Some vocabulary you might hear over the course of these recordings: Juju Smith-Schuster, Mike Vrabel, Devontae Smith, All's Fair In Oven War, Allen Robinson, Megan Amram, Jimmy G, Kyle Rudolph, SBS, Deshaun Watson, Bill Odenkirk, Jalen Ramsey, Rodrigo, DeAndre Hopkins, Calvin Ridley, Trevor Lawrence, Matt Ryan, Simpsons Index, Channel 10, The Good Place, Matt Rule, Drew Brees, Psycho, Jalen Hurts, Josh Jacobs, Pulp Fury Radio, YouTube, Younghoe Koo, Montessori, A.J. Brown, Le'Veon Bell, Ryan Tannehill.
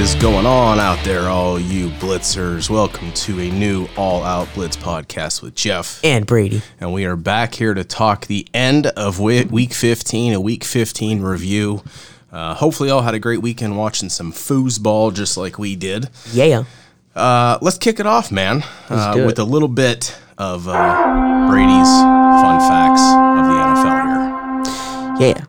What is going on out there, all you blitzers? Welcome to a new All Out Blitz podcast with Jeff and Brady. And we are back here to talk the end of week 15, a week 15 review. Hopefully y'all had a great weekend watching some foosball just like we did. Yeah. Let's kick it off, man, with a little bit of Brady's fun facts of the NFL here. Yeah.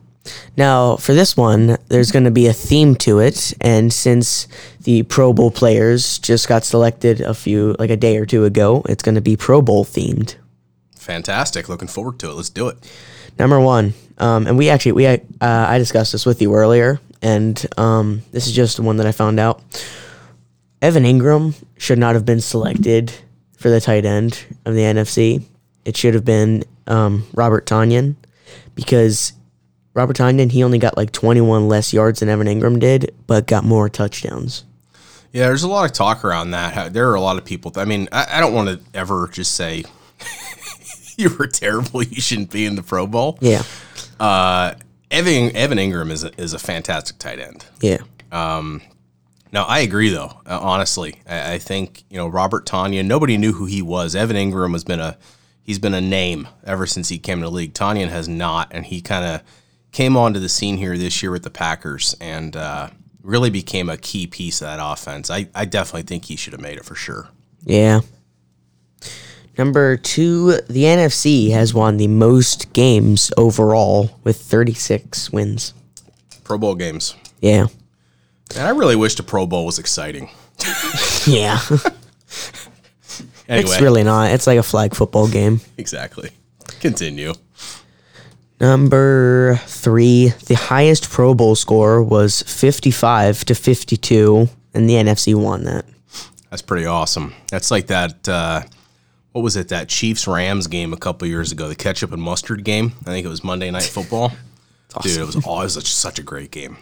Now, for this one, there's going to be a theme to it, and since the Pro Bowl players just got selected a day or two ago, it's going to be Pro Bowl themed. Fantastic. Looking forward to it. Let's do it. Number one, and I discussed this with you earlier, and this is just the one that I found out. Evan Ingram should not have been selected for the tight end of the NFC. It should have been Robert Tonyan, because Robert Tonyan, he only got 21 less yards than Evan Ingram did, but got more touchdowns. Yeah, there's a lot of talk around that. There are a lot of people. I mean, I don't want to ever just say you were terrible, you shouldn't be in the Pro Bowl. Yeah. Evan Ingram is a fantastic tight end. Yeah. No, I agree, though, honestly. I think, Robert Tonyan, nobody knew who he was. Evan Ingram has been a name ever since he came to the league. Tonyan has not, and he kind of came onto the scene here this year with the Packers and really became a key piece of that offense. I definitely think he should have made it for sure. Yeah. Number two, the NFC has won the most games overall with 36 wins. Pro Bowl games. Yeah. And I really wish the Pro Bowl was exciting. Yeah. Anyway. It's really not. It's like a flag football game. Exactly. Continue. Number three, the highest Pro Bowl score was 55-52, and the NFC won that. That's pretty awesome. That's like that, that Chiefs-Rams game a couple years ago, the ketchup and mustard game. I think it was Monday Night Football. Awesome. Dude, it was such a great game.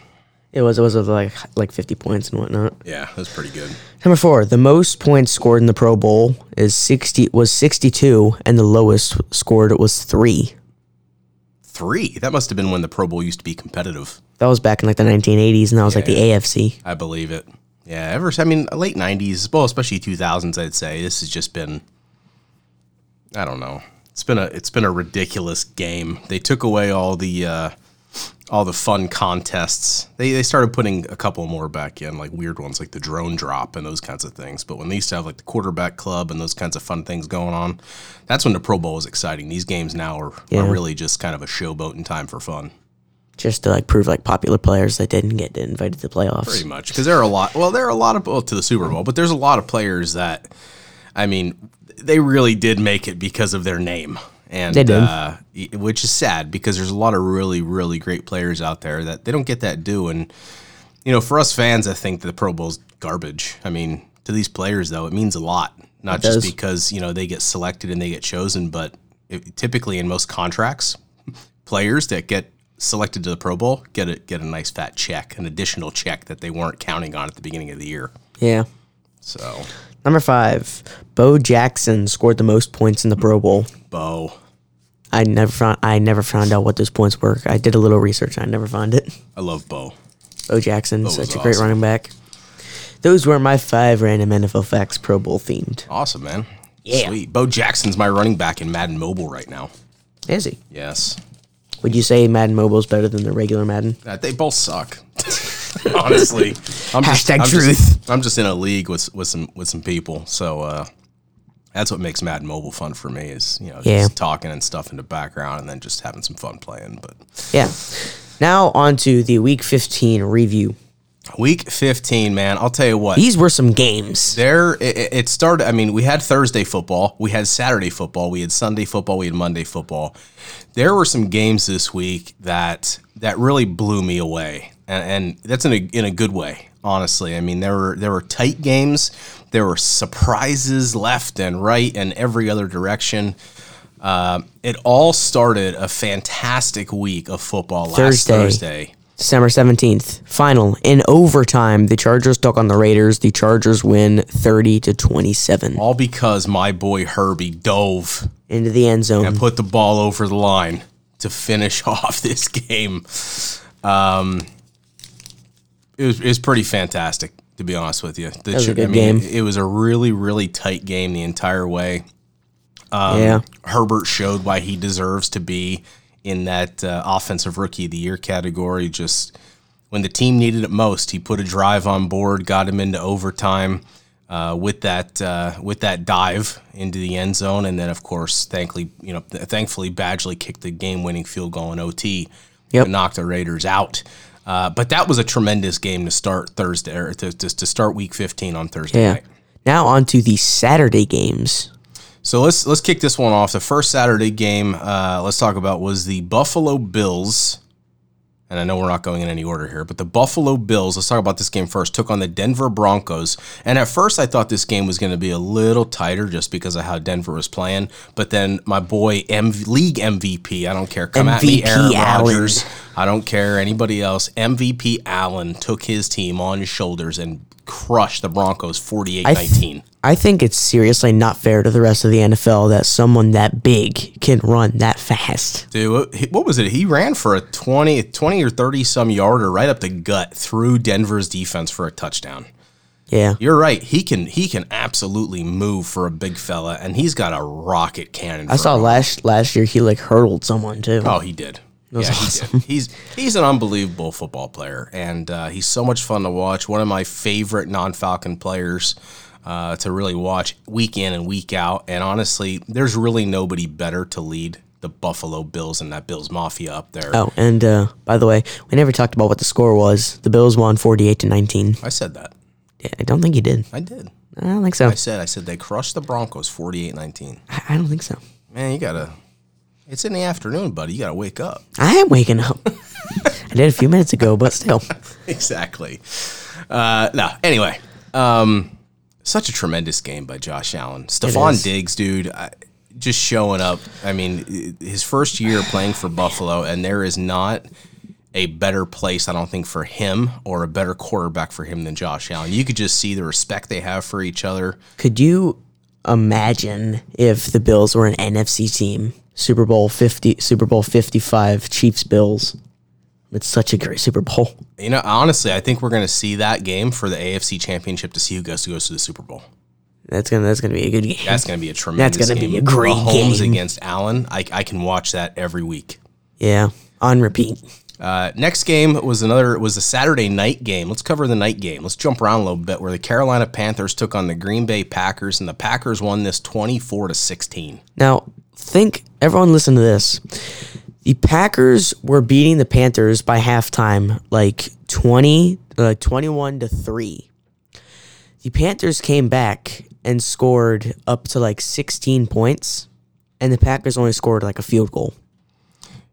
It was like 50 points and whatnot. Yeah, it was pretty good. Number four, the most points scored in the Pro Bowl is 62, and the lowest scored was 3. Three. That must have been when the Pro Bowl used to be competitive. That was back in the 1980s, and that was the AFC. I believe it. Yeah, late 90s, well, especially 2000s, I'd say. This has just been, I don't know. It's been a ridiculous game. They took away all the fun contests. They started putting a couple more back in, like weird ones, like the drone drop and those kinds of things. But when they used to have the quarterback club and those kinds of fun things going on, that's when the Pro Bowl was exciting. These games now are really just kind of a showboat in time for fun. Just to prove popular players that didn't get invited to the playoffs. Pretty much, because to the Super Bowl, but there's a lot of players that, they really did make it because of their name. And they did. Which is sad, because there's a lot of really, really great players out there that they don't get that due. And, for us fans, I think the Pro Bowl's garbage. To these players, though, it means a lot. Not just because, they get selected and they get chosen, but typically in most contracts, players that get selected to the Pro Bowl get a nice fat check, an additional check that they weren't counting on at the beginning of the year. Yeah. So. Number five, Bo Jackson scored the most points in the Pro Bowl. Bo. I never found out what those points were. I did a little research. I never found it. I love Bo. Bo Jackson, such a great running back. Those were my 5 random NFL facts, Pro Bowl themed. Awesome, man. Yeah. Sweet. Bo Jackson's my running back in Madden Mobile right now. Is he? Yes. Would you say Madden Mobile's better than the regular Madden? They both suck. Honestly. Hashtag truth. I'm just in a league with some people, so that's what makes Madden Mobile fun for me is, just talking and stuff in the background and then just having some fun playing. But yeah. Now on to the Week 15 review. Week 15, man, I'll tell you what. These were some games. It started, we had Thursday football. We had Saturday football. We had Sunday football. We had Monday football. There were some games this week that really blew me away, and that's in a good way. Honestly, there were tight games. There were surprises left and right and every other direction. It all started a fantastic week of football last Thursday. December 17th, final. In overtime, the Chargers took on the Raiders. The Chargers win 30-27. All because my boy Herbie dove into the end zone and put the ball over the line to finish off this game. It was pretty fantastic. to be honest with you. That was a good game. It was a really, really tight game the entire way. Herbert showed why he deserves to be in that offensive rookie of the year category. Just when the team needed it most, he put a drive on board, got him into overtime with that dive into the end zone, and then of course, thankfully, Badgley kicked the game-winning field goal in OT and knocked the Raiders out. But that was a tremendous game to start Thursday, or to start Week 15 on Thursday night. Now on to the Saturday games. So let's kick this one off. The first Saturday game let's talk about was the Buffalo Bills, and I know we're not going in any order here, but the Buffalo Bills, let's talk about this game first, took on the Denver Broncos. And at first I thought this game was going to be a little tighter just because of how Denver was playing, but then my boy, league MVP, I don't care, at me, Aaron Rodgers, I don't care, anybody else, MVP Allen took his team on his shoulders and crushed the Broncos 48-19. I think it's seriously not fair to the rest of the NFL that someone that big can run that fast. Dude, what was it? He ran for a 20 or 30-some yarder right up the gut through Denver's defense for a touchdown. Yeah. You're right. He can absolutely move for a big fella, and he's got a rocket cannon. I saw last year he, hurdled someone, too. Oh, he did. That was awesome. He did. He's an unbelievable football player, and he's so much fun to watch. One of my favorite non-Falcon players to really watch week in and week out. And honestly, there's really nobody better to lead the Buffalo Bills and that Bills Mafia up there. Oh, and by the way, we never talked about what the score was. The Bills won 48-19. I said that. Yeah, I don't think you did. I did. I don't think so. I said they crushed the Broncos 48-19. I don't think so. Man, you got to... It's in the afternoon, buddy. You got to wake up. I am waking up. I did a few minutes ago, but still. Exactly. Anyway... Such a tremendous game by Josh Allen. Stephon Diggs, dude, just showing up. I mean, his first year playing for Buffalo, and there is not a better place, I don't think, for him or a better quarterback for him than Josh Allen. You could just see the respect they have for each other. Could you imagine if the Bills were an NFC team, Super Bowl 55, Chiefs-Bills? It's such a great Super Bowl. Honestly, I think we're going to see that game for the AFC Championship to see who goes to the Super Bowl. That's gonna be a good game. That's going to be a tremendous game. That's going to be a great game. Mahomes against Allen. I can watch that every week. Yeah, on repeat. Next game was a Saturday night game. Let's cover the night game. Let's jump around a little bit where the Carolina Panthers took on the Green Bay Packers, and the Packers won this 24-16. Now, everyone listen to this. The Packers were beating the Panthers by halftime, 21-3. The Panthers came back and scored up to 16 points, and the Packers only scored a field goal.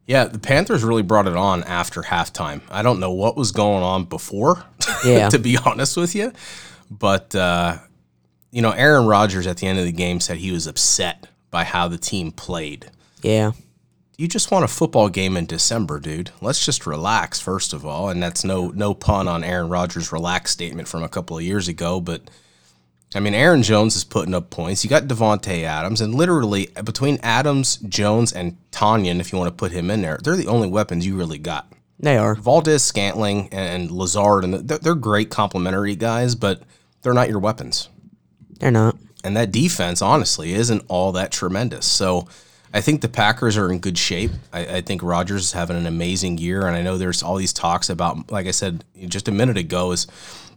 Yeah, the Panthers really brought it on after halftime. I don't know what was going on before, to be honest with you. But, Aaron Rodgers at the end of the game said he was upset by how the team played. Yeah. You just want a football game in December, dude. Let's just relax, first of all. And that's no pun on Aaron Rodgers' relax statement from a couple of years ago. But, I mean, Aaron Jones is putting up points. You got Devontae Adams. And literally, between Adams, Jones, and Tonyan, if you want to put him in there, they're the only weapons you really got. They are. Valdez, Scantling, and Lazard, and they're great complementary guys, but they're not your weapons. They're not. And that defense, honestly, isn't all that tremendous. So... I think the Packers are in good shape. I think Rodgers is having an amazing year, and I know there's all these talks about, like I said just a minute ago, is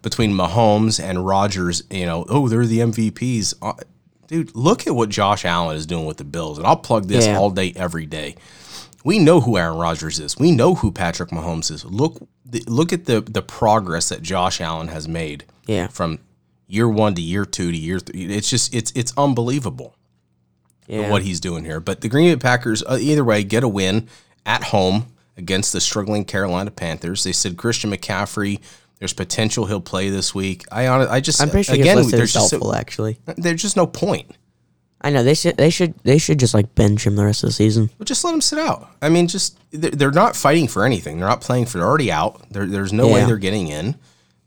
between Mahomes and Rodgers, they're the MVPs. Dude, look at what Josh Allen is doing with the Bills, and I'll plug this all day, every day. We know who Aaron Rodgers is. We know who Patrick Mahomes is. Look at the progress that Josh Allen has made from year one to year two to year three. It's just it's unbelievable. Yeah. What he's doing here. But the Green Bay Packers, either way, get a win at home against the struggling Carolina Panthers. They said Christian McCaffrey, there's potential he'll play this week. I'm pretty sure there's helpful, actually. There's just no point. I know they should just bench him the rest of the season. Well, just let him sit out. I mean, just they're not fighting for anything. They're not playing for. They're already out. There's no way they're getting in.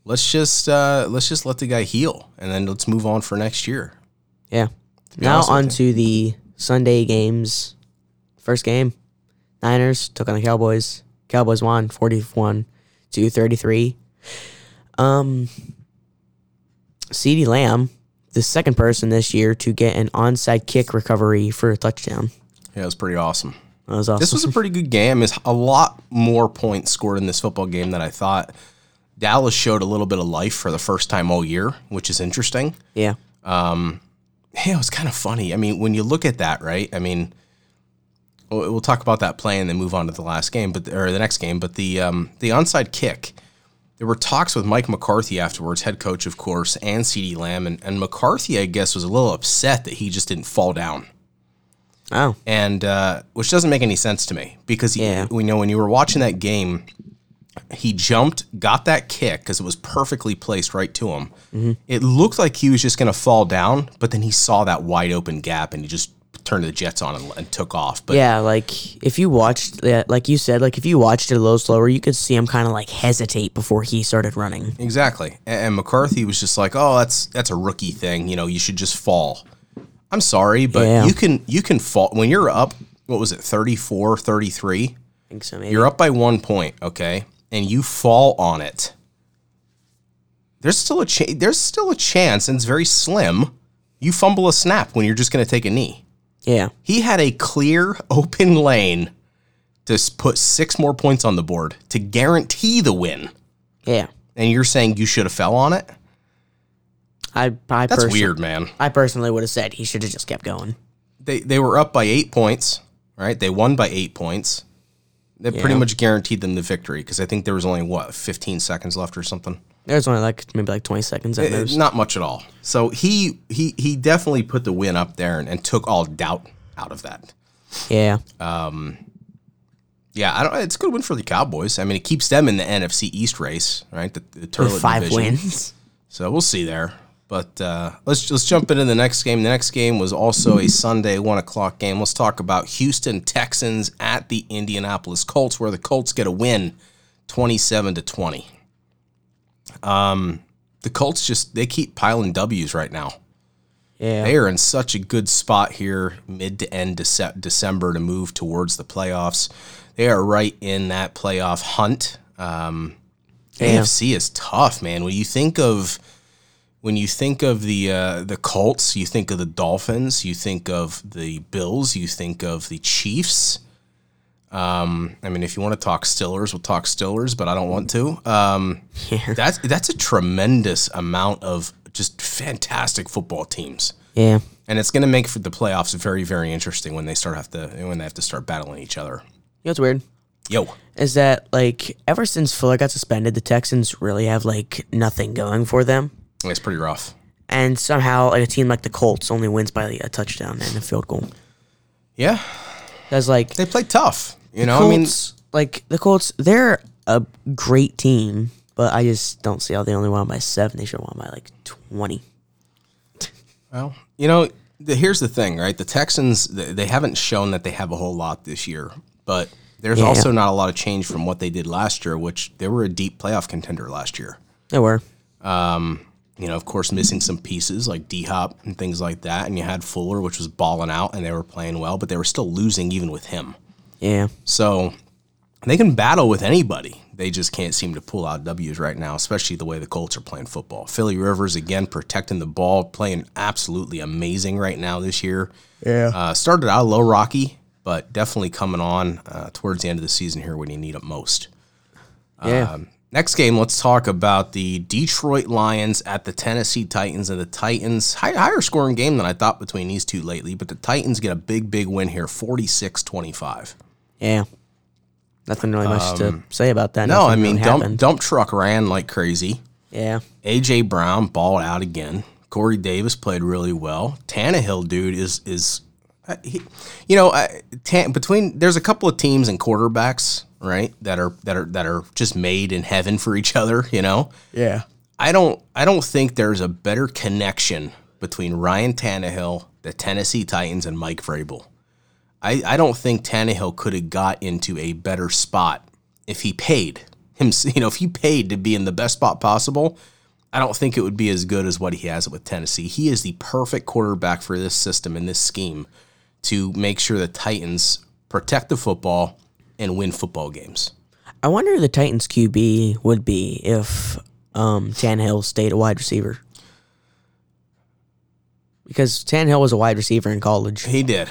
Let's just let the guy heal, and then let's move on for next year. Yeah. Now on to the Sunday games. First game, Niners took on the Cowboys. Cowboys won 41-33. CeeDee Lamb, the second person this year to get an onside kick recovery for a touchdown. Yeah, it was pretty awesome. That was awesome. This was a pretty good game. There's a lot more points scored in this football game than I thought. Dallas showed a little bit of life for the first time all year, which is interesting. Yeah. Yeah, it was kind of funny. I mean, when you look at that, right? I mean, we'll talk about that play and then move on to the last game, the next game. But the onside kick, there were talks with Mike McCarthy afterwards, head coach, of course, and CeeDee Lamb. And McCarthy, I guess, was a little upset that he just didn't fall down. Oh. And which doesn't make any sense to me because, you know, when you were watching that game, he jumped, got that kick because it was perfectly placed right to him. Mm-hmm. It looked like he was just going to fall down, but then he saw that wide open gap and he just turned the jets on and took off. But yeah, like if you watched that, like you said, like if you watched it a little slower, you could see him kind of like hesitate before he started running. Exactly. And McCarthy was just like, oh, that's a rookie thing. You know, you should just fall. I'm sorry, but you can fall when you're up. What was it? 34, 33? I think so, maybe. You're up by 1 point. Okay. And you fall on it, there's still a chance, and it's very slim, you fumble a snap when you're just going to take a knee. Yeah. He had a clear, open lane to put 6 more points on the board to guarantee the win. Yeah. And you're saying you should have fell on it? That's weird, man. I personally would have said he should have just kept going. They were up by 8 points, right? They won by 8 points. That pretty much guaranteed them the victory because I think there was only, 15 seconds left or something? There was only maybe 20 seconds at most. Not much at all. So he definitely put the win up there and took all doubt out of that. Yeah. Yeah, I don't. It's a good win for the Cowboys. I mean, it keeps them in the NFC East race, right? The Turlet 5 division. Wins. So we'll see there. But let's jump into the next game. The next game was also a Sunday 1:00 game. Let's talk about Houston Texans at the Indianapolis Colts, where the Colts get a win, 27-20. The Colts they keep piling W's right now. Yeah, they are in such a good spot here, mid to end December to move towards the playoffs. They are right in that playoff hunt. AFC is tough, man. When you think of the Colts, you think of the Dolphins, you think of the Bills, you think of the Chiefs. I mean, if you want to talk Steelers, we'll talk Steelers, but I don't want to. That's a tremendous amount of just fantastic football teams. Yeah, and it's going to make for the playoffs very, very interesting when they have to start battling each other. You know what's weird? Yo, is that ever since Fuller got suspended, the Texans really have nothing going for them. It's pretty rough. And somehow a team like the Colts only wins by a touchdown and a field goal. Yeah. Because, they play tough. You know, Colts, the Colts, they're a great team, but I just don't see how they only won by 7. They should have won by, 20. Well, you know, here's the thing, right? The Texans, they haven't shown that they have a whole lot this year, but there's also not a lot of change from what they did last year, which they were a deep playoff contender last year. They were. You know, of course, missing some pieces like D-Hop and things like that. And you had Fuller, which was balling out, and they were playing well, but they were still losing even with him. Yeah. So they can battle with anybody. They just can't seem to pull out W's right now, especially the way the Colts are playing football. Philly Rivers, again, protecting the ball, playing absolutely amazing right now this year. Yeah. Started out a little rocky, but definitely coming on towards the end of the season here when you need it most. Yeah. Next game, let's talk about the Detroit Lions at the Tennessee Titans. And the Titans, higher scoring game than I thought between these two lately, but the Titans get a big, big win here, 46-25. Yeah. Nothing really much to say about that. No, dump truck ran like crazy. Yeah. A.J. Brown balled out again. Corey Davis played really well. Tannehill, dude, there's a couple of teams and quarterbacks, right, that are just made in heaven for each other, you know? Yeah. I don't think there's a better connection between Ryan Tannehill, the Tennessee Titans, and Mike Vrabel. I don't think Tannehill could have got into a better spot if he paid him. You know, if he paid to be in the best spot possible, I don't think it would be as good as what he has with Tennessee. He is the perfect quarterback for this system and this scheme to make sure the Titans protect the football and win football games. I wonder who the Titans QB would be if Tannehill stayed a wide receiver. Because Tannehill was a wide receiver in college. He did.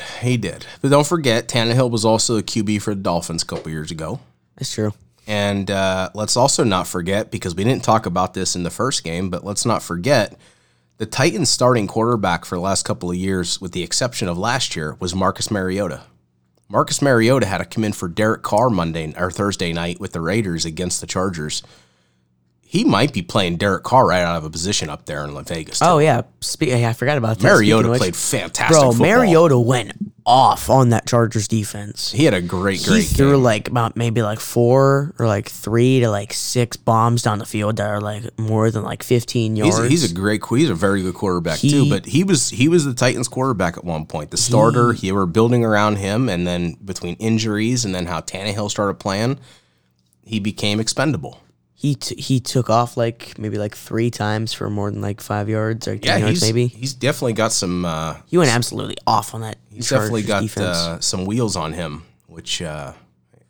But don't forget, Tannehill was also a QB for the Dolphins a couple years ago. That's true. And let's also not forget, because we didn't talk about this in the first game, but let's not forget the Titans' starting quarterback for the last couple of years, with the exception of last year, was Marcus Mariota. Marcus Mariota had to come in for Derek Carr Monday or Thursday night with the Raiders against the Chargers. He might be playing Derek Carr right out of a position up there in Vegas. Too. Oh, yeah. I forgot about that. Mariota played fantastic football. Bro, Mariota went off on that Chargers defense. He had a great game. He threw about 4 or 3 to 6 bombs down the field that are more than 15 yards. He's a very good quarterback too, but he was the Titans quarterback at one point. The starter, they were building around him, and then between injuries and then how Tannehill started playing, he became expendable. He took off maybe 3 times for more than 5 yards or 10 yards maybe. He's definitely got some. He went absolutely off on that. He's definitely got some wheels on him, which,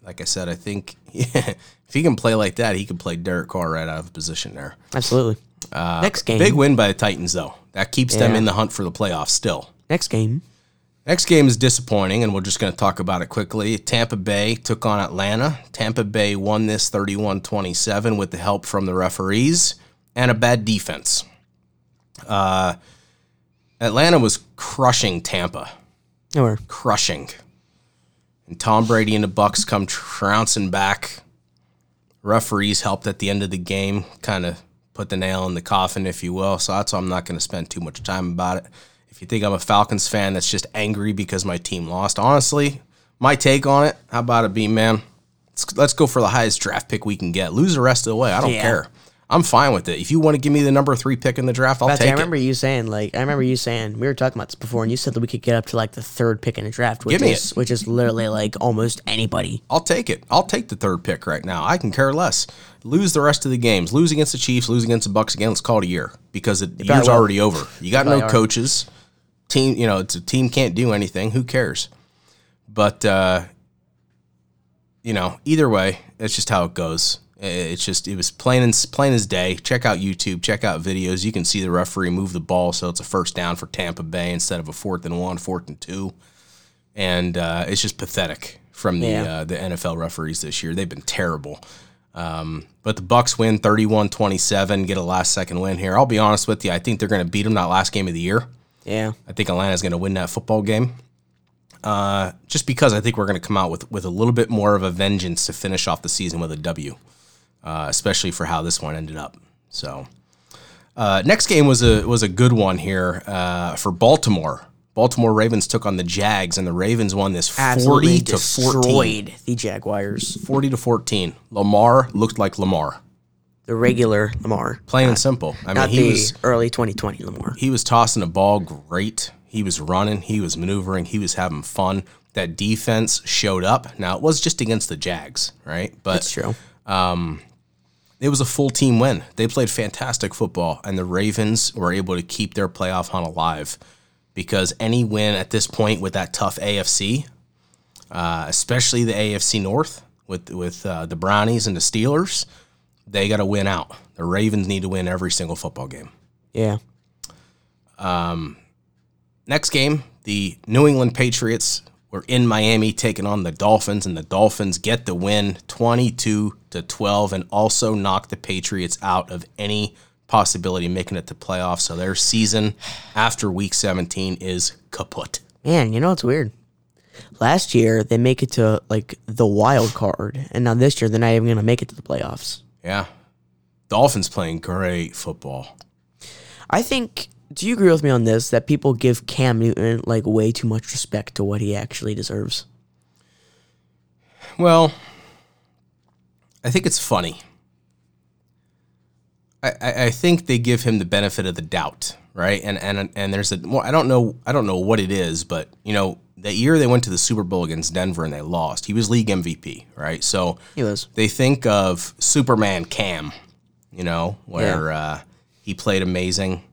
like I said, I think if he can play like that, he could play Derek Carr right out of position there. Absolutely. Next game, big win by the Titans though. That keeps them in the hunt for the playoffs still. Next game is disappointing, and we're just going to talk about it quickly. Tampa Bay took on Atlanta. Tampa Bay won this 31-27 with the help from the referees and a bad defense. Atlanta was crushing Tampa. They were. Crushing. And Tom Brady and the Bucs come trouncing back. Referees helped at the end of the game, kind of put the nail in the coffin, if you will. So that's why I'm not going to spend too much time about it. If you think I'm a Falcons fan that's just angry because my team lost, honestly, my take on it, how about it be, man? Let's go for the highest draft pick we can get. Lose the rest of the way. I don't care. I'm fine with it. If you want to give me the number 3 pick in the draft, I'll take it. I remember you saying, we were talking about this before, and you said that we could get up to the 3rd pick in the draft, which is literally almost anybody. I'll take it. I'll take the 3rd pick right now. I can care less. Lose the rest of the games. Lose against the Chiefs. Lose against the Bucs again. Let's call it a year because the year's already over. You got no coaches. Team, it's a team can't do anything. Who cares? But either way, that's just how it goes. It's just it was plain as day. Check out YouTube. Check out videos. You can see the referee move the ball, so it's a 1st down for Tampa Bay instead of a 4th and 1, 4th and 2, and it's just pathetic from the NFL referees this year. They've been terrible. But the Bucs win 31-27, get a last-second win here. I'll be honest with you. I think they're going to beat them that last game of the year. Yeah. I think Atlanta's going to win that football game. Just because I think we're going to come out with a little bit more of a vengeance to finish off the season with a W, especially for how this one ended up. So next game was a good one here for Baltimore. Baltimore Ravens took on the Jags, and the Ravens won this 40-14. Destroyed the Jaguars. 40-14. Lamar looked like Lamar. The regular Lamar. Plain and simple. I mean, he was early 2020 Lamar. He was tossing the ball great. He was running. He was maneuvering. He was having fun. That defense showed up. Now, it was just against the Jags, right? But, that's true. It was a full team win. They played fantastic football, and the Ravens were able to keep their playoff hunt alive. Because any win at this point with that tough AFC, especially the AFC North with the Brownies and the Steelers, they got to win out. The Ravens need to win every single football game. Yeah. Next game, the New England Patriots were in Miami taking on the Dolphins, and the Dolphins get the win 22-12 and also knock the Patriots out of any possibility of making it to playoffs, so their season after week 17 is kaput. Man, it's weird. Last year they make it to the wild card, and now this year they're not even going to make it to the playoffs. Yeah, Dolphins playing great football. I think. Do you agree with me on this? That people give Cam Newton way too much respect to what he actually deserves. Well, I think it's funny. I think they give him the benefit of the doubt, right? And there's I don't know what it is, but that year they went to the Super Bowl against Denver and they lost. He was league MVP, right? So he was. They think of Superman Cam, where he played amazing,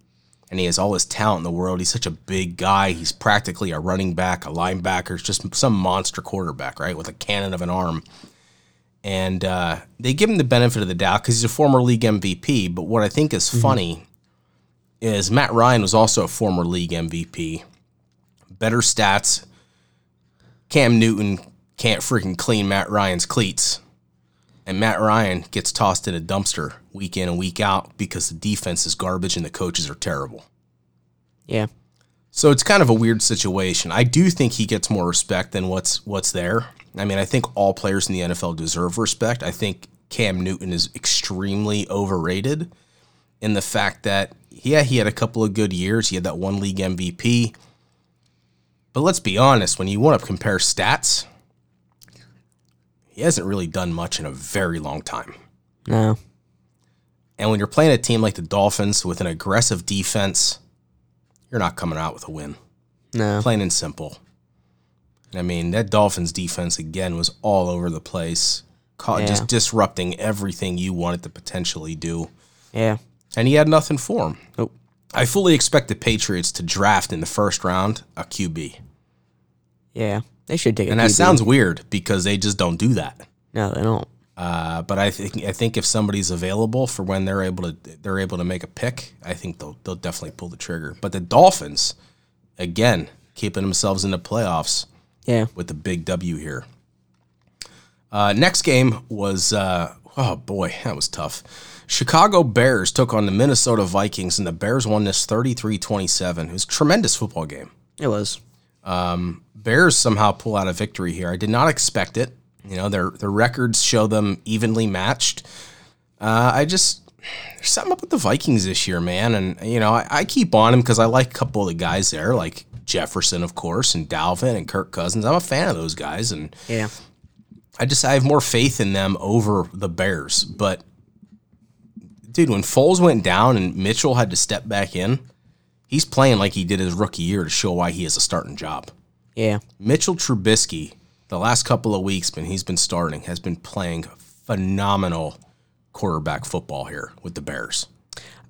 and he has all his talent in the world. He's such a big guy. He's practically a running back, a linebacker, just some monster quarterback, right, with a cannon of an arm. And they give him the benefit of the doubt because he's a former league MVP. But what I think is funny is Matt Ryan was also a former league MVP. Better stats. Cam Newton can't freaking clean Matt Ryan's cleats. And Matt Ryan gets tossed in a dumpster week in and week out because the defense is garbage and the coaches are terrible. Yeah. So it's kind of a weird situation. I do think he gets more respect than what's there. I mean, I think all players in the NFL deserve respect. I think Cam Newton is extremely overrated in the fact that, yeah, he had a couple of good years. He had that one league MVP. But let's be honest, when you want to compare stats, he hasn't really done much in a very long time. No. And when you're playing a team like the Dolphins with an aggressive defense, you're not coming out with a win. No. Plain and simple. I mean, that Dolphins defense, again, was all over the place, just disrupting everything you wanted to potentially do. Yeah. And he had nothing for him. Nope. I fully expect the Patriots to draft in the first round a QB. Yeah, they should take a QB. And that sounds weird because they just don't do that. No, they don't. But I think if somebody's available for when they're able to make a pick, I think they'll definitely pull the trigger. But the Dolphins, again, keeping themselves in the playoffs. Yeah. With the big W here. Next game was, oh boy, that was tough. Chicago Bears took on the Minnesota Vikings, and the Bears won this 33-27. It was a tremendous football game. It was. Bears somehow pull out a victory here. I did not expect it. You know, their records show them evenly matched. There's something up with the Vikings this year, man. And, you know, I keep on them because I like a couple of the guys there, like Jefferson, of course, and Dalvin and Kirk Cousins. I'm a fan of those guys. And yeah. I have more faith in them over the Bears. But, dude, when Foles went down and Mitchell had to step back in, he's playing like he did his rookie year to show why he has a starting job. Yeah. Mitchell Trubisky, the last couple of weeks when he's been starting, has been playing phenomenal quarterback football here with the Bears.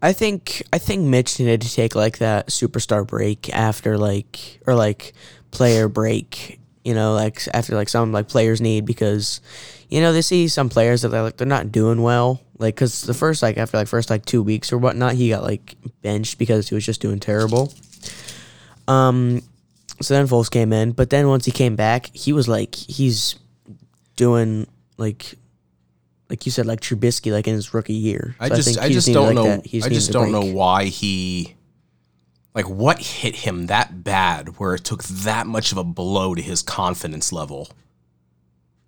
I think Mitch needed to take like that superstar break after or player break, you know, like after like some like players need, because you know they see some players that they're not doing well, like because the first 2 weeks or whatnot he got like benched because he was just doing terrible. So then Foles came in, but then once he came back, he was like he's doing like you said, like Trubisky, like in his rookie year. So I just don't know why he, like, what hit him that bad where it took that much of a blow to his confidence level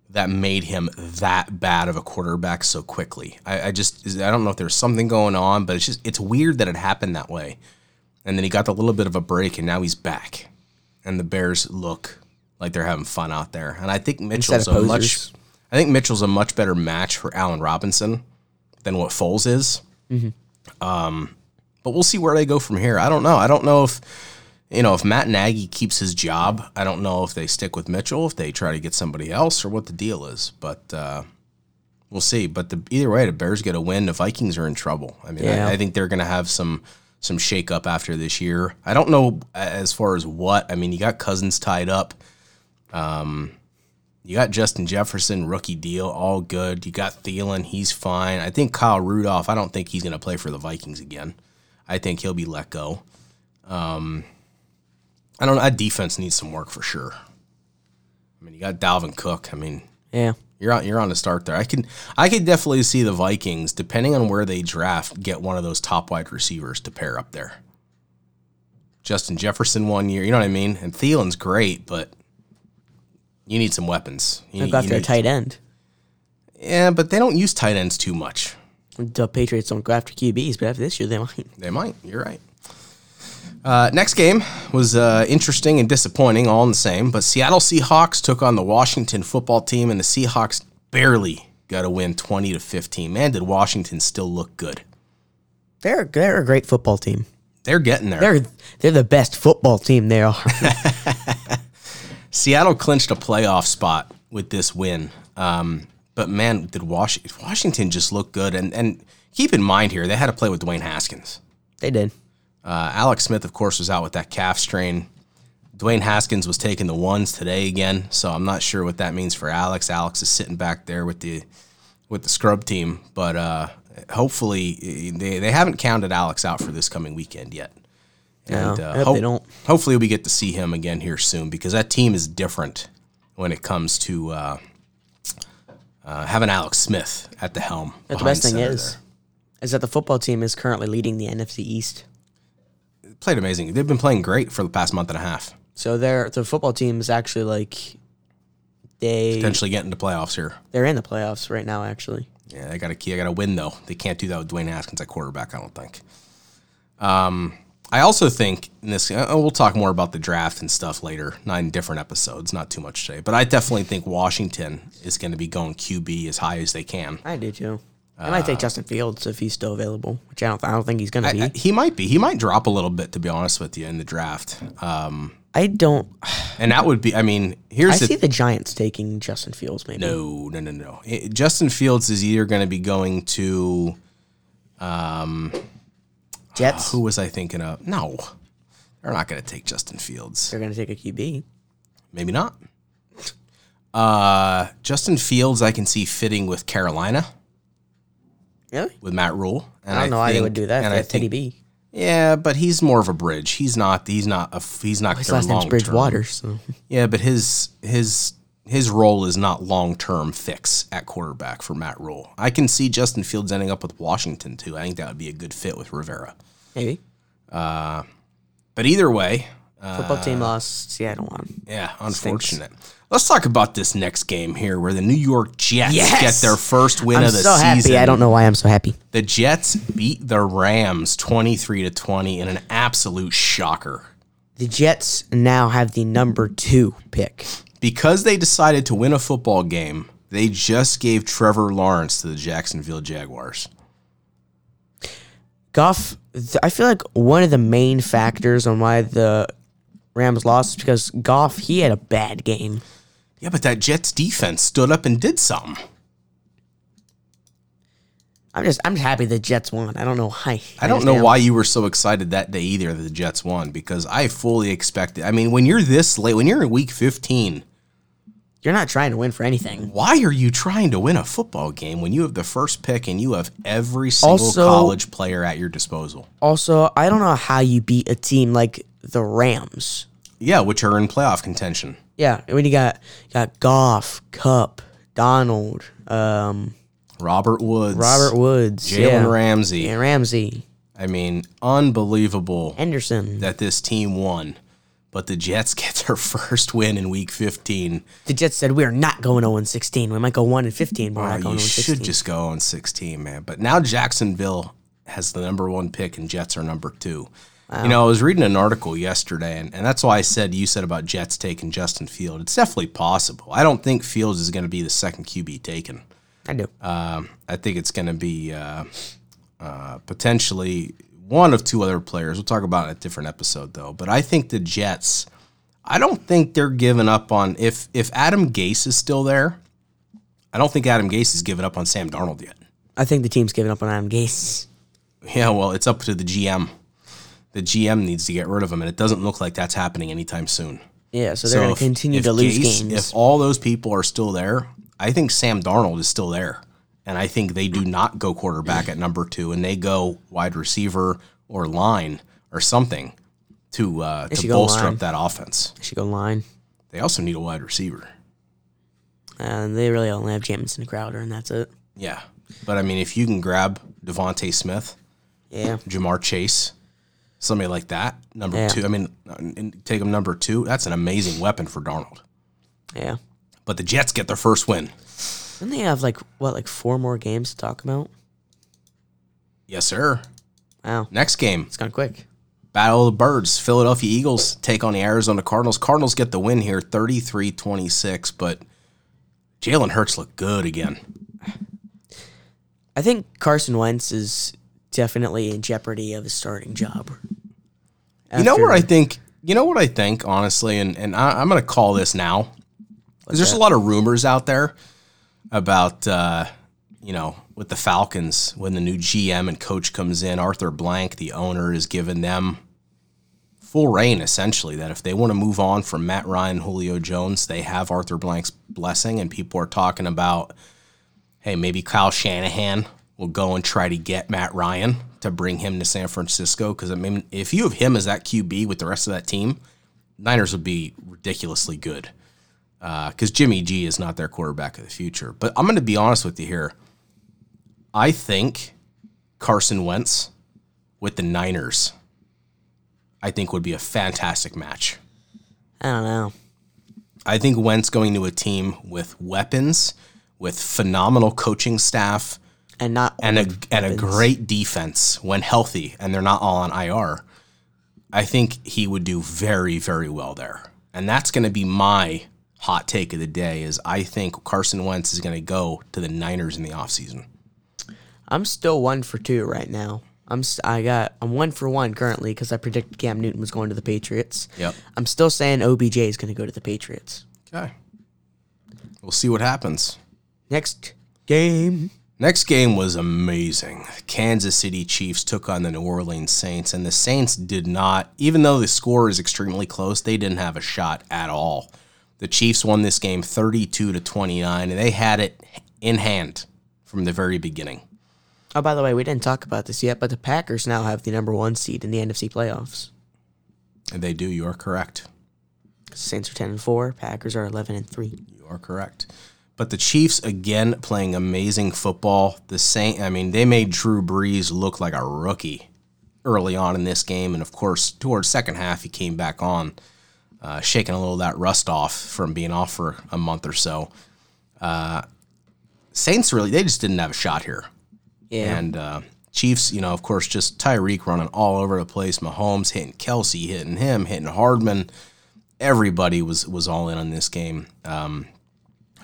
that made him that bad of a quarterback so quickly. I don't know if there's something going on, but it's weird that it happened that way. And then he got a little bit of a break, and now he's back. And the Bears look like they're having fun out there. And I think Mitchell's a much better match for Allen Robinson than what Foles is. Mm-hmm. But we'll see where they go from here. I don't know. I don't know if, you know, if Matt Nagy keeps his job. I don't know if they stick with Mitchell, if they try to get somebody else, or what the deal is. But we'll see. But either way, the Bears get a win. The Vikings are in trouble. I mean, yeah. I think they're going to have some shakeup after this year. I don't know as far as what. I mean, you got Cousins tied up. You got Justin Jefferson, rookie deal, all good. You got Thielen, he's fine. I think Kyle Rudolph, I don't think he's going to play for the Vikings again. I think he'll be let go. I don't know. That defense needs some work for sure. I mean, you got Dalvin Cook. I mean, yeah, you're on the start there. I could definitely see the Vikings, depending on where they draft, get one of those top wide receivers to pair up there. Justin Jefferson 1 year, you know what I mean? And Thielen's great, but you need some weapons. They've got their tight end. Yeah, but they don't use tight ends too much. The Patriots don't go after QBs, but after this year, they might. They might. You're right. Next game was interesting and disappointing, all in the same. But Seattle Seahawks took on the Washington football team, and the Seahawks barely got a win, 20-15. Man, did Washington still look good? They're a great football team. They're getting there. They're the best football team they are. Seattle clinched a playoff spot with this win. But, man, did Washington just look good. And keep in mind here, they had to play with Dwayne Haskins. They did. Alex Smith, of course, was out with that calf strain. Dwayne Haskins was taking the ones today again, so I'm not sure what that means for Alex. Alex is sitting back there with the scrub team. But hopefully they haven't counted Alex out for this coming weekend yet. And no, I hope they don't. Hopefully we get to see him again here soon, because that team is different when it comes to having Alex Smith at the helm. But the best thing is that the football team is currently leading the NFC East. They played amazing. They've been playing great for the past month and a half. So the football team is actually like they potentially getting to playoffs here. They're in the playoffs right now, actually. Yeah, they got a key. I got to win though. They can't do that with Dwayne Haskins at quarterback, I don't think. I also think in this, we'll talk more about the draft and stuff later. 9 different episodes, not too much today. But I definitely think Washington is going to be going QB as high as they can. I do too. I might take Justin Fields if he's still available, which I don't think he's going to be. He might be. He might drop a little bit, to be honest with you, in the draft. I don't. And that would be. I mean, here's. I see the Giants taking Justin Fields. Maybe no. Justin Fields is either going to be going to. Jets? Who was I thinking of? No. They're not going to take Justin Fields. They're going to take a QB. Maybe not. Justin Fields I can see fitting with Carolina. Really? With Matt Rule. And I don't know why they would do that. And I think, Teddy B. Yeah, but he's more of a bridge. He's not his last name's Bridgewater, so. Yeah, but his role is not long-term fix at quarterback for Matt Rule. I can see Justin Fields ending up with Washington, too. I think that would be a good fit with Rivera. Maybe. But either way. Football team lost Seattle on. Yeah, unfortunate. Stinks. Let's talk about this next game here where the New York Jets get their first win of the season. I'm so happy. I don't know why I'm so happy. The Jets beat the Rams 23-20 in an absolute shocker. The Jets now have the number 2 pick. Because they decided to win a football game, they just gave Trevor Lawrence to the Jacksonville Jaguars. Goff, I feel like one of the main factors on why the Rams lost is because Goff, he had a bad game. Yeah, but that Jets defense stood up and did something. I'm just happy the Jets won. I don't know why. I don't know why you were so excited that day either that the Jets won, because I fully expected. I mean, when you're this late, when you're in week 15, you're not trying to win for anything. Why are you trying to win a football game when you have the first pick and you have every single college player at your disposal? Also, I don't know how you beat a team like the Rams. Yeah, which are in playoff contention. Yeah, when you got Goff, Kupp, Donald, Robert Woods. Jalen Ramsey. And Ramsey. I mean, unbelievable. Henderson. That this team won. But the Jets get their first win in week 15. The Jets said, we are not going 0-16. We might go 1-15, but we're not going 0-16. You should just go 0-16, man. But now Jacksonville has the number 1 pick, and Jets are number 2. Wow. You know, I was reading an article yesterday, and that's why you said about Jets taking Justin Fields. It's definitely possible. I don't think Fields is going to be the second QB taken. I do. I think it's going to be potentially one of 2 other players. We'll talk about it in a different episode, though. But I think the Jets, I don't think they're giving up on – if Adam Gase is still there, I don't think Adam Gase has given up on Sam Darnold yet. I think the team's giving up on Adam Gase. Yeah, well, it's up to the GM. The GM needs to get rid of him, and it doesn't look like that's happening anytime soon. Yeah, so they're going to continue to lose games. If all those people are still there – I think Sam Darnold is still there, and I think they do not go quarterback at number 2, and they go wide receiver or line or something to bolster up that offense. They should go line. They also need a wide receiver. And they really only have Jamison Crowder, and that's it. Yeah, but, I mean, if you can grab Devontae Smith, Jamar Chase, somebody like that, number 2, I mean, take him number 2, that's an amazing weapon for Darnold. Yeah. But the Jets get their first win. Don't they have, like 4 more games to talk about? Yes, sir. Wow. Next game. It's gone quick. Battle of the Birds. Philadelphia Eagles take on the Arizona Cardinals. Cardinals get the win here, 33-26, but Jalen Hurts looked good again. I think Carson Wentz is definitely in jeopardy of his starting job. You know what I think, honestly, and I'm going to call this now. There's a lot of rumors out there about, with the Falcons, when the new GM and coach comes in, Arthur Blank, the owner, is giving them full reign, essentially, that if they want to move on from Matt Ryan, Julio Jones, they have Arthur Blank's blessing, and people are talking about, hey, maybe Kyle Shanahan will go and try to get Matt Ryan to bring him to San Francisco. Because, I mean, if you have him as that QB with the rest of that team, Niners would be ridiculously good. Because Jimmy G is not their quarterback of the future. But I'm going to be honest with you here. I think Carson Wentz with the Niners, I think, would be a fantastic match. I don't know. I think Wentz going to a team with weapons, with phenomenal coaching staff, and a great defense when healthy, and they're not all on IR, I think he would do very, very well there. And that's going to be my hot take of the day, is I think Carson Wentz is going to go to the Niners in the offseason. I'm still 1-for-2 right now. I'm 1-for-1 currently because I predicted Cam Newton was going to the Patriots. Yep. I'm still saying OBJ is going to go to the Patriots. Okay. We'll see what happens. Next game. Next game was amazing. Kansas City Chiefs took on the New Orleans Saints, and the Saints did not, even though the score is extremely close, they didn't have a shot at all. The Chiefs won this game 32-29, and they had it in hand from the very beginning. Oh, by the way, we didn't talk about this yet, but the Packers now have the number 1 seed in the NFC playoffs. And they do. You are correct. Saints are 10-4. Packers are 11-3. You are correct. But the Chiefs, again, playing amazing football. The Saints, I mean, they made Drew Brees look like a rookie early on in this game. And, of course, towards second half, he came back on, shaking a little of that rust off from being off for a month or so. Saints, really, they just didn't have a shot here. Yeah. And Chiefs, you know, of course, just Tyreek running all over the place. Mahomes hitting Kelsey, hitting him, hitting Hardman. Everybody was all in on this game.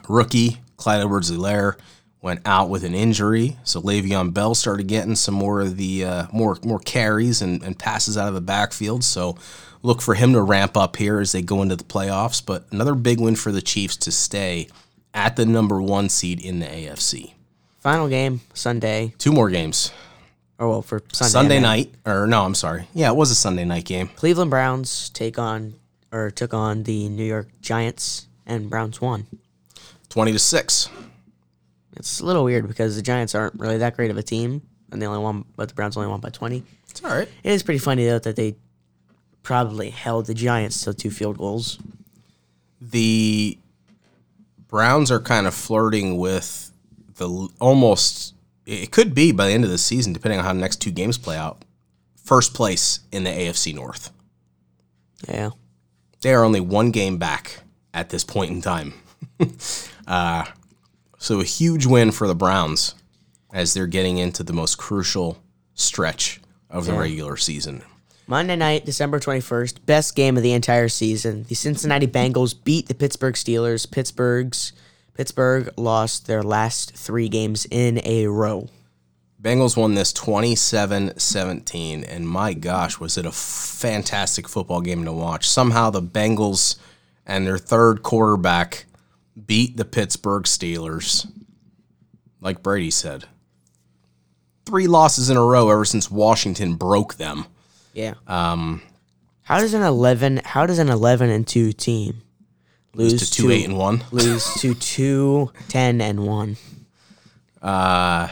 Rookie Clyde Edwards-Helaire went out with an injury, so Le'Veon Bell started getting some more of the more carries and passes out of the backfield. So look for him to ramp up here as they go into the playoffs. But another big win for the Chiefs to stay at the number 1 seed in the AFC. Final game, Sunday. 2 more games. Oh, well, for Sunday night. Or no, I'm sorry. Yeah, it was a Sunday night game. Cleveland Browns took on the New York Giants, and Browns won. 20-6. It's a little weird because the Giants aren't really that great of a team, and the Browns only won by 20. It's all right. It is pretty funny, though, that they probably held the Giants to 2 field goals. The Browns are kind of flirting with it could be by the end of the season, depending on how the next 2 games play out, first place in the AFC North. Yeah. They are only 1 game back at this point in time. So a huge win for the Browns as they're getting into the most crucial stretch of the regular season. Monday night, December 21st, best game of the entire season. The Cincinnati Bengals beat the Pittsburgh Steelers. Pittsburgh lost their last 3 games in a row. Bengals won this 27-17, and my gosh, was it a fantastic football game to watch. Somehow the Bengals and their third quarterback beat the Pittsburgh Steelers, like Brady said. 3 losses in a row ever since Washington broke them. Yeah. How does an 11-2 team lose to 2-8-1. Lose to 2-10-1. Yeah,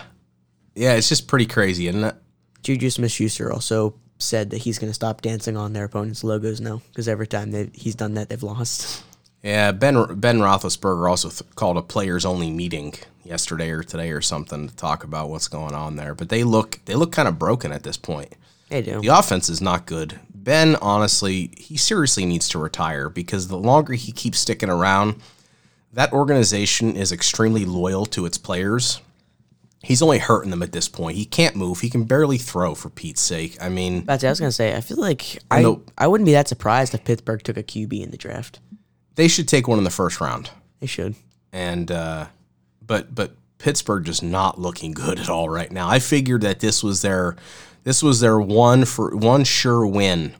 it's just pretty crazy, isn't it? Juju Smith-Schuster also said that he's going to stop dancing on their opponent's logos now, because every time he's done that, they've lost. Yeah, Ben Roethlisberger also called a players-only meeting yesterday or today or something to talk about what's going on there. But they look kind of broken at this point. They do. The offense is not good. Ben, honestly, he seriously needs to retire, because the longer he keeps sticking around, that organization is extremely loyal to its players. He's only hurting them at this point. He can't move. He can barely throw, for Pete's sake. I mean... That's what I was going to say. I feel like I wouldn't be that surprised if Pittsburgh took a QB in the draft. They should take one in the first round. They should. And, but Pittsburgh just not looking good at all right now. I figured that this was their... This was their one sure win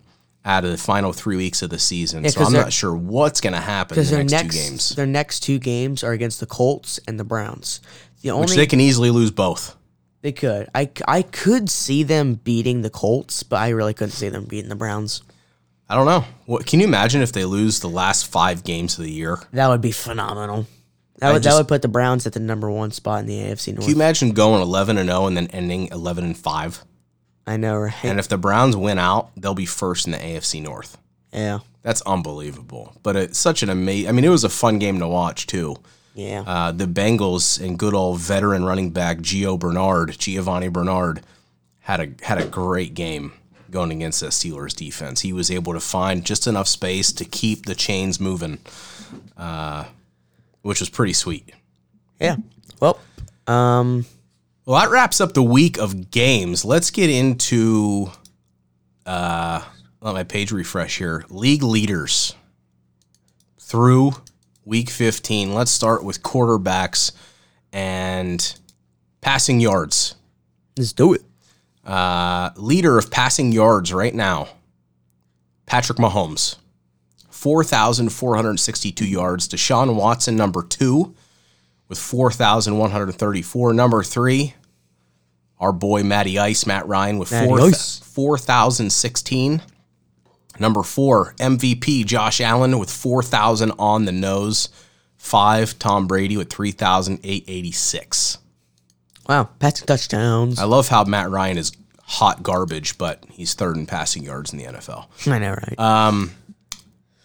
out of the final 3 weeks of the season, so I'm not sure what's going to happen in the next 2 games. Their next 2 games are against the Colts and the Browns. Which they can easily lose both. They could. I could see them beating the Colts, but I really couldn't see them beating the Browns. I don't know. Can you imagine if they lose the last 5 games of the year? That would be phenomenal. That would put the Browns at the number one spot in the AFC North. Can you imagine going 11-0 and then ending 11-5? I know, right? And if the Browns win out, they'll be first in the AFC North. Yeah. That's unbelievable. But it's such an amazing... I mean, it was a fun game to watch, too. Yeah. The Bengals and good old veteran running back Giovanni Bernard, had a great game going against the Steelers defense. He was able to find just enough space to keep the chains moving, which was pretty sweet. Yeah. Well, that wraps up the week of games. Let's get into... let my page refresh here. League leaders through week 15. Let's start with quarterbacks and passing yards. Let's do it. Leader of passing yards right now, Patrick Mahomes. 4,462 yards. Deshaun Watson, number two, with 4,134. Number three, our boy Matty Ice, Matt Ryan, with 4,016. Number four, MVP Josh Allen with 4,000 on the nose. Five, Tom Brady with 3,886. Wow, passing touchdowns. I love how Matt Ryan is hot garbage, but he's third in passing yards in the NFL. I know, right?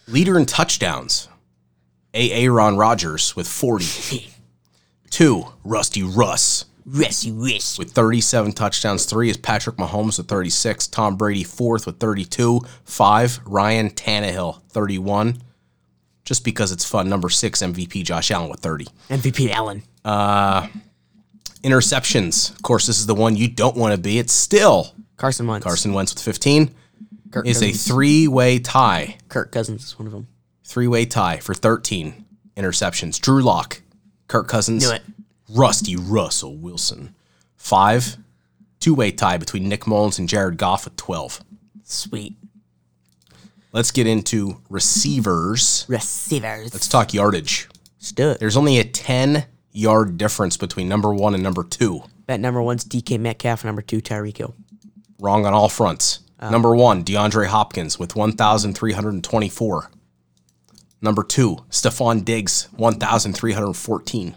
Leader in touchdowns, Aaron Rodgers with 40. Two, Rusty Russ with 37 touchdowns. Three is Patrick Mahomes with 36. Tom Brady fourth with 32. Five, Ryan Tannehill, 31. Just because it's fun. Number six, MVP Josh Allen with 30. MVP Allen. Interceptions. Of course, this is the one you don't want to be. It's still Carson Wentz with 15. Kirk Cousins. A three-way tie. Kirk Cousins is one of them. Three-way tie for 13 interceptions. Drew Lock, Kirk Cousins. Knew it. Rusty Russell Wilson. 5, two-way tie between Nick Mullins and Jared Goff at 12. Sweet. Let's get into receivers. Let's talk yardage. Let's do it. There's only a 10-yard difference between number one and number two. Bet number one's DK Metcalf, number two, Tyreek Hill. Wrong on all fronts. Number one, DeAndre Hopkins with 1,324. Number two, Stephon Diggs, 1,314.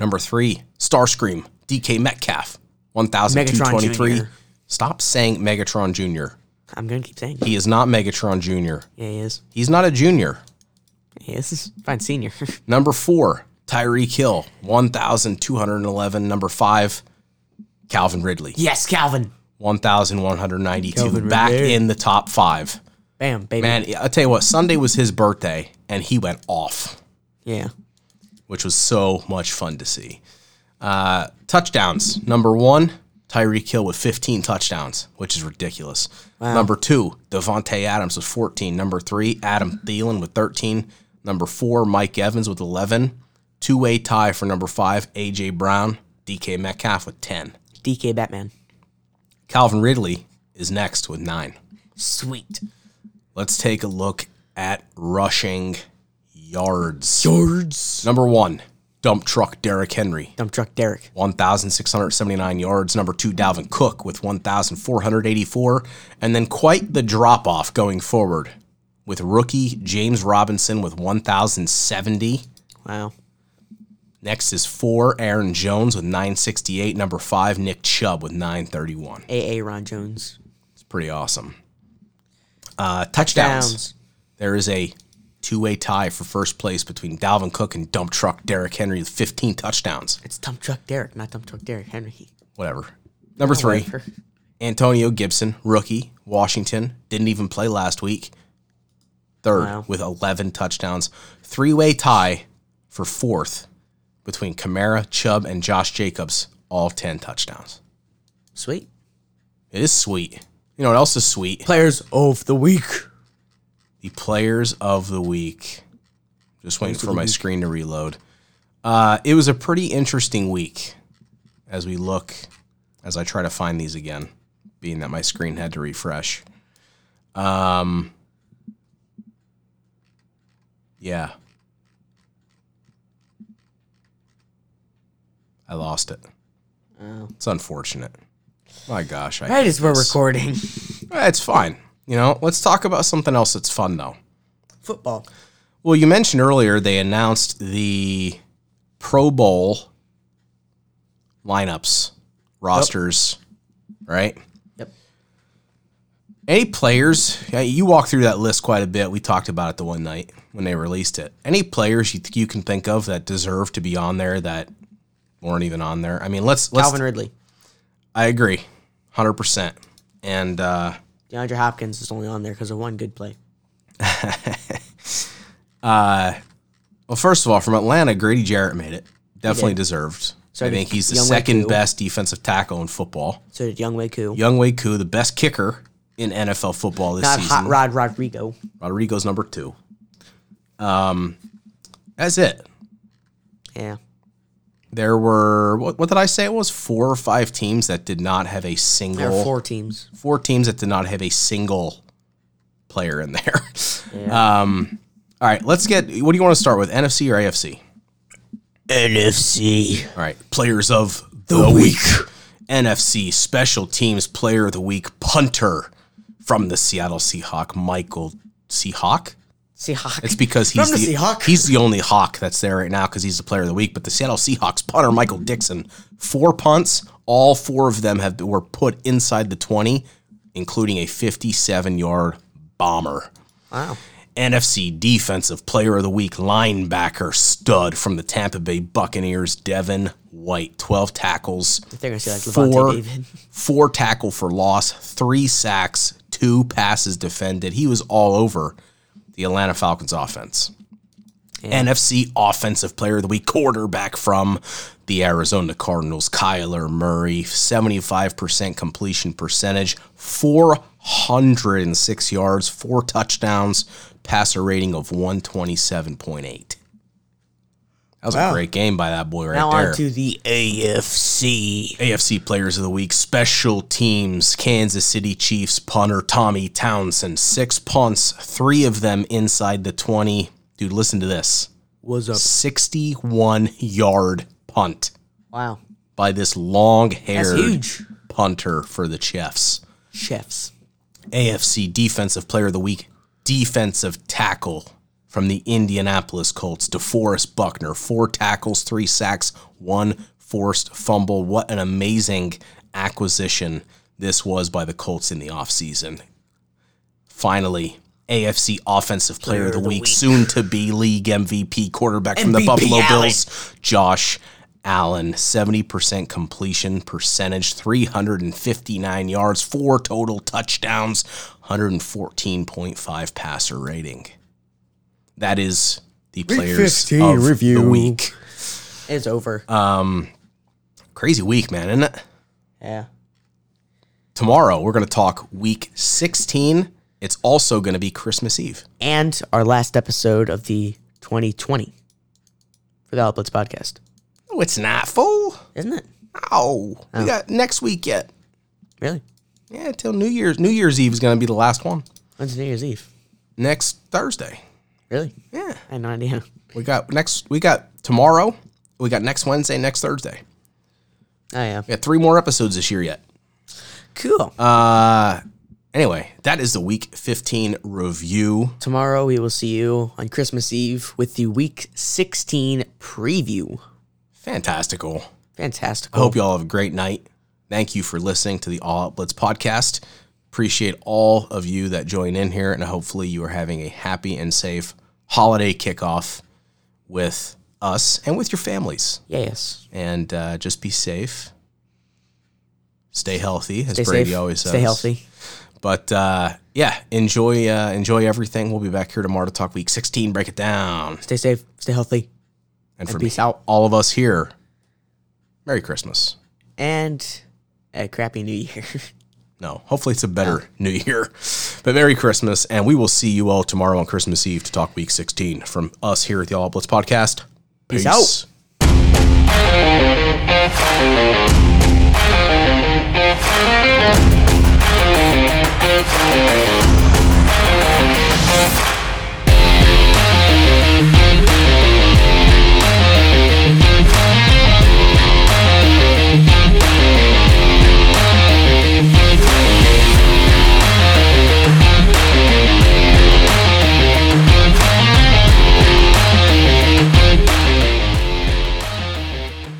Number three, Starscream, DK Metcalf, 1,223. Stop saying Megatron Jr. I'm going to keep saying it. He is not Megatron Jr. Yeah, he is. He's not a junior. Yeah, this is fine senior. Number four, Tyreek Hill, 1,211. Number five, Calvin Ridley. Yes, Calvin. 1,192. Calvin back Ridley. In the top five. Bam, baby. Man, I'll tell you what, Sunday was his birthday, and he went off. Yeah. Which was so much fun to see. Touchdowns. Number one, Tyreek Hill with 15 touchdowns, which is ridiculous. Wow. Number two, Devontae Adams with 14. Number three, Adam Thielen with 13. Number four, Mike Evans with 11. Two-way tie for number five, A.J. Brown, DK Metcalf with 10. DK Batman. Calvin Ridley is next with 9. Sweet. Let's take a look at rushing yards. Number one, dump truck Derrick Henry. 1,679 yards. Number two, Dalvin Cook with 1,484. And then quite the drop-off going forward with rookie James Robinson with 1,070. Wow. Next is four, Aaron Jones with 968. Number five, Nick Chubb with 931. Aaron Jones. It's pretty awesome. Touchdowns. There is a two-way tie for first place between Dalvin Cook and dump truck Derrick Henry with 15 touchdowns. It's dump truck Derrick, not dump truck Derrick Henry. Whatever. Number three, Antonio Gibson, rookie, Washington, didn't even play last week. Third with 11 touchdowns. Three-way tie for fourth between Kamara, Chubb, and Josh Jacobs, all 10 touchdowns. Sweet. It is sweet. You know what else is sweet? Players of the week. The players of the week. Just waiting for my screen to reload. It was a pretty interesting week as I try to find these again, being that my screen had to refresh. Yeah. I lost it. Oh. It's unfortunate. My gosh. Right as we're recording. It's fine. You know, let's talk about something else that's fun, though. Football. Well, you mentioned earlier they announced the Pro Bowl lineups, rosters, right? Yep. Any players, you walked through that list quite a bit. We talked about it the one night when they released it. Any players you can think of that deserve to be on there that weren't even on there? I mean, let's Calvin Ridley. I agree, 100%. And DeAndre Hopkins is only on there because of one good play. Well, first of all, from Atlanta, Grady Jarrett made it. Definitely deserved. So I think he's the second best defensive tackle in football. So did Younghoe Koo. Younghoe Koo, the best kicker in NFL football this season. Not Hot Rod Rodrigo. Rodrigo's number 2. That's it. Yeah. There were, what did I say? It was 4 or 5 teams that did not have a single. There were 4 teams. 4 teams that did not have a single player in there. Yeah. All right, let's get, what do you want to start with, NFC or AFC? NFC. All right, players of the week. NFC, special teams, player of the week, punter from the Seattle Seahawk, Michael Seahawk. It's because he's the only Hawk that's there right now because he's the player of the week. But the Seattle Seahawks punter, Michael Dixon, 4 punts. All 4 of them were put inside the 20, including a 57-yard bomber. Wow. NFC defensive player of the week, linebacker stud from the Tampa Bay Buccaneers, Devin White. 12 tackles, 4 tackle for loss, 3 sacks, 2 passes defended. He was all over the Atlanta Falcons offense. Yeah. NFC offensive player of the week, quarterback from the Arizona Cardinals, Kyler Murray, 75% completion percentage, 406 yards, 4 touchdowns, passer rating of 127.8. That was a great game by that boy right there. Now on to the AFC. AFC players of the week, special teams, Kansas City Chiefs punter Tommy Townsend. 6 punts, 3 of them inside the 20. Dude, listen to this. Was a 61-yard punt. Wow. By this long-haired punter for the Chiefs. AFC defensive player of the week, defensive tackle from the Indianapolis Colts, DeForest Buckner, 4 tackles, 3 sacks, 1 forced fumble. What an amazing acquisition this was by the Colts in the offseason. Finally, AFC Offensive Player of the Week, soon-to-be League MVP quarterback from the Buffalo Bills, Josh Allen, 70% completion percentage, 359 yards, 4 total touchdowns, 114.5 passer rating. That is the players of the week. It's over. Crazy week, man, isn't it? Yeah. Tomorrow, we're going to talk week 16. It's also going to be Christmas Eve. And our last episode of the 2020 for the Outblitz podcast. Oh, it's not, fool. Isn't it? Oh. We got next week yet. Really? Yeah, till New Year's. New Year's Eve is going to be the last one. When's New Year's Eve? Next Thursday. Really? Yeah. I had no idea. We got tomorrow, we got next Wednesday, next Thursday. Oh, yeah. We got 3 more episodes this year yet. Cool. Anyway, that is the Week 15 review. Tomorrow we will see you on Christmas Eve with the Week 16 preview. Fantastical. I hope you all have a great night. Thank you for listening to the All Out Blitz podcast. Appreciate all of you that join in here, and hopefully you are having a happy and safe holiday kickoff with us and with your families. Yes. And just be safe. Stay healthy, as Brady always says. Stay healthy. But, yeah, enjoy everything. We'll be back here tomorrow to talk Week 16. Break it down. Stay safe. Stay healthy. And for peace out. All of us here, Merry Christmas. And a crappy New Year. No, hopefully it's a better New Year. But Merry Christmas, and we will see you all tomorrow on Christmas Eve to talk Week 16. From us here at the All Out Blitz podcast, peace out.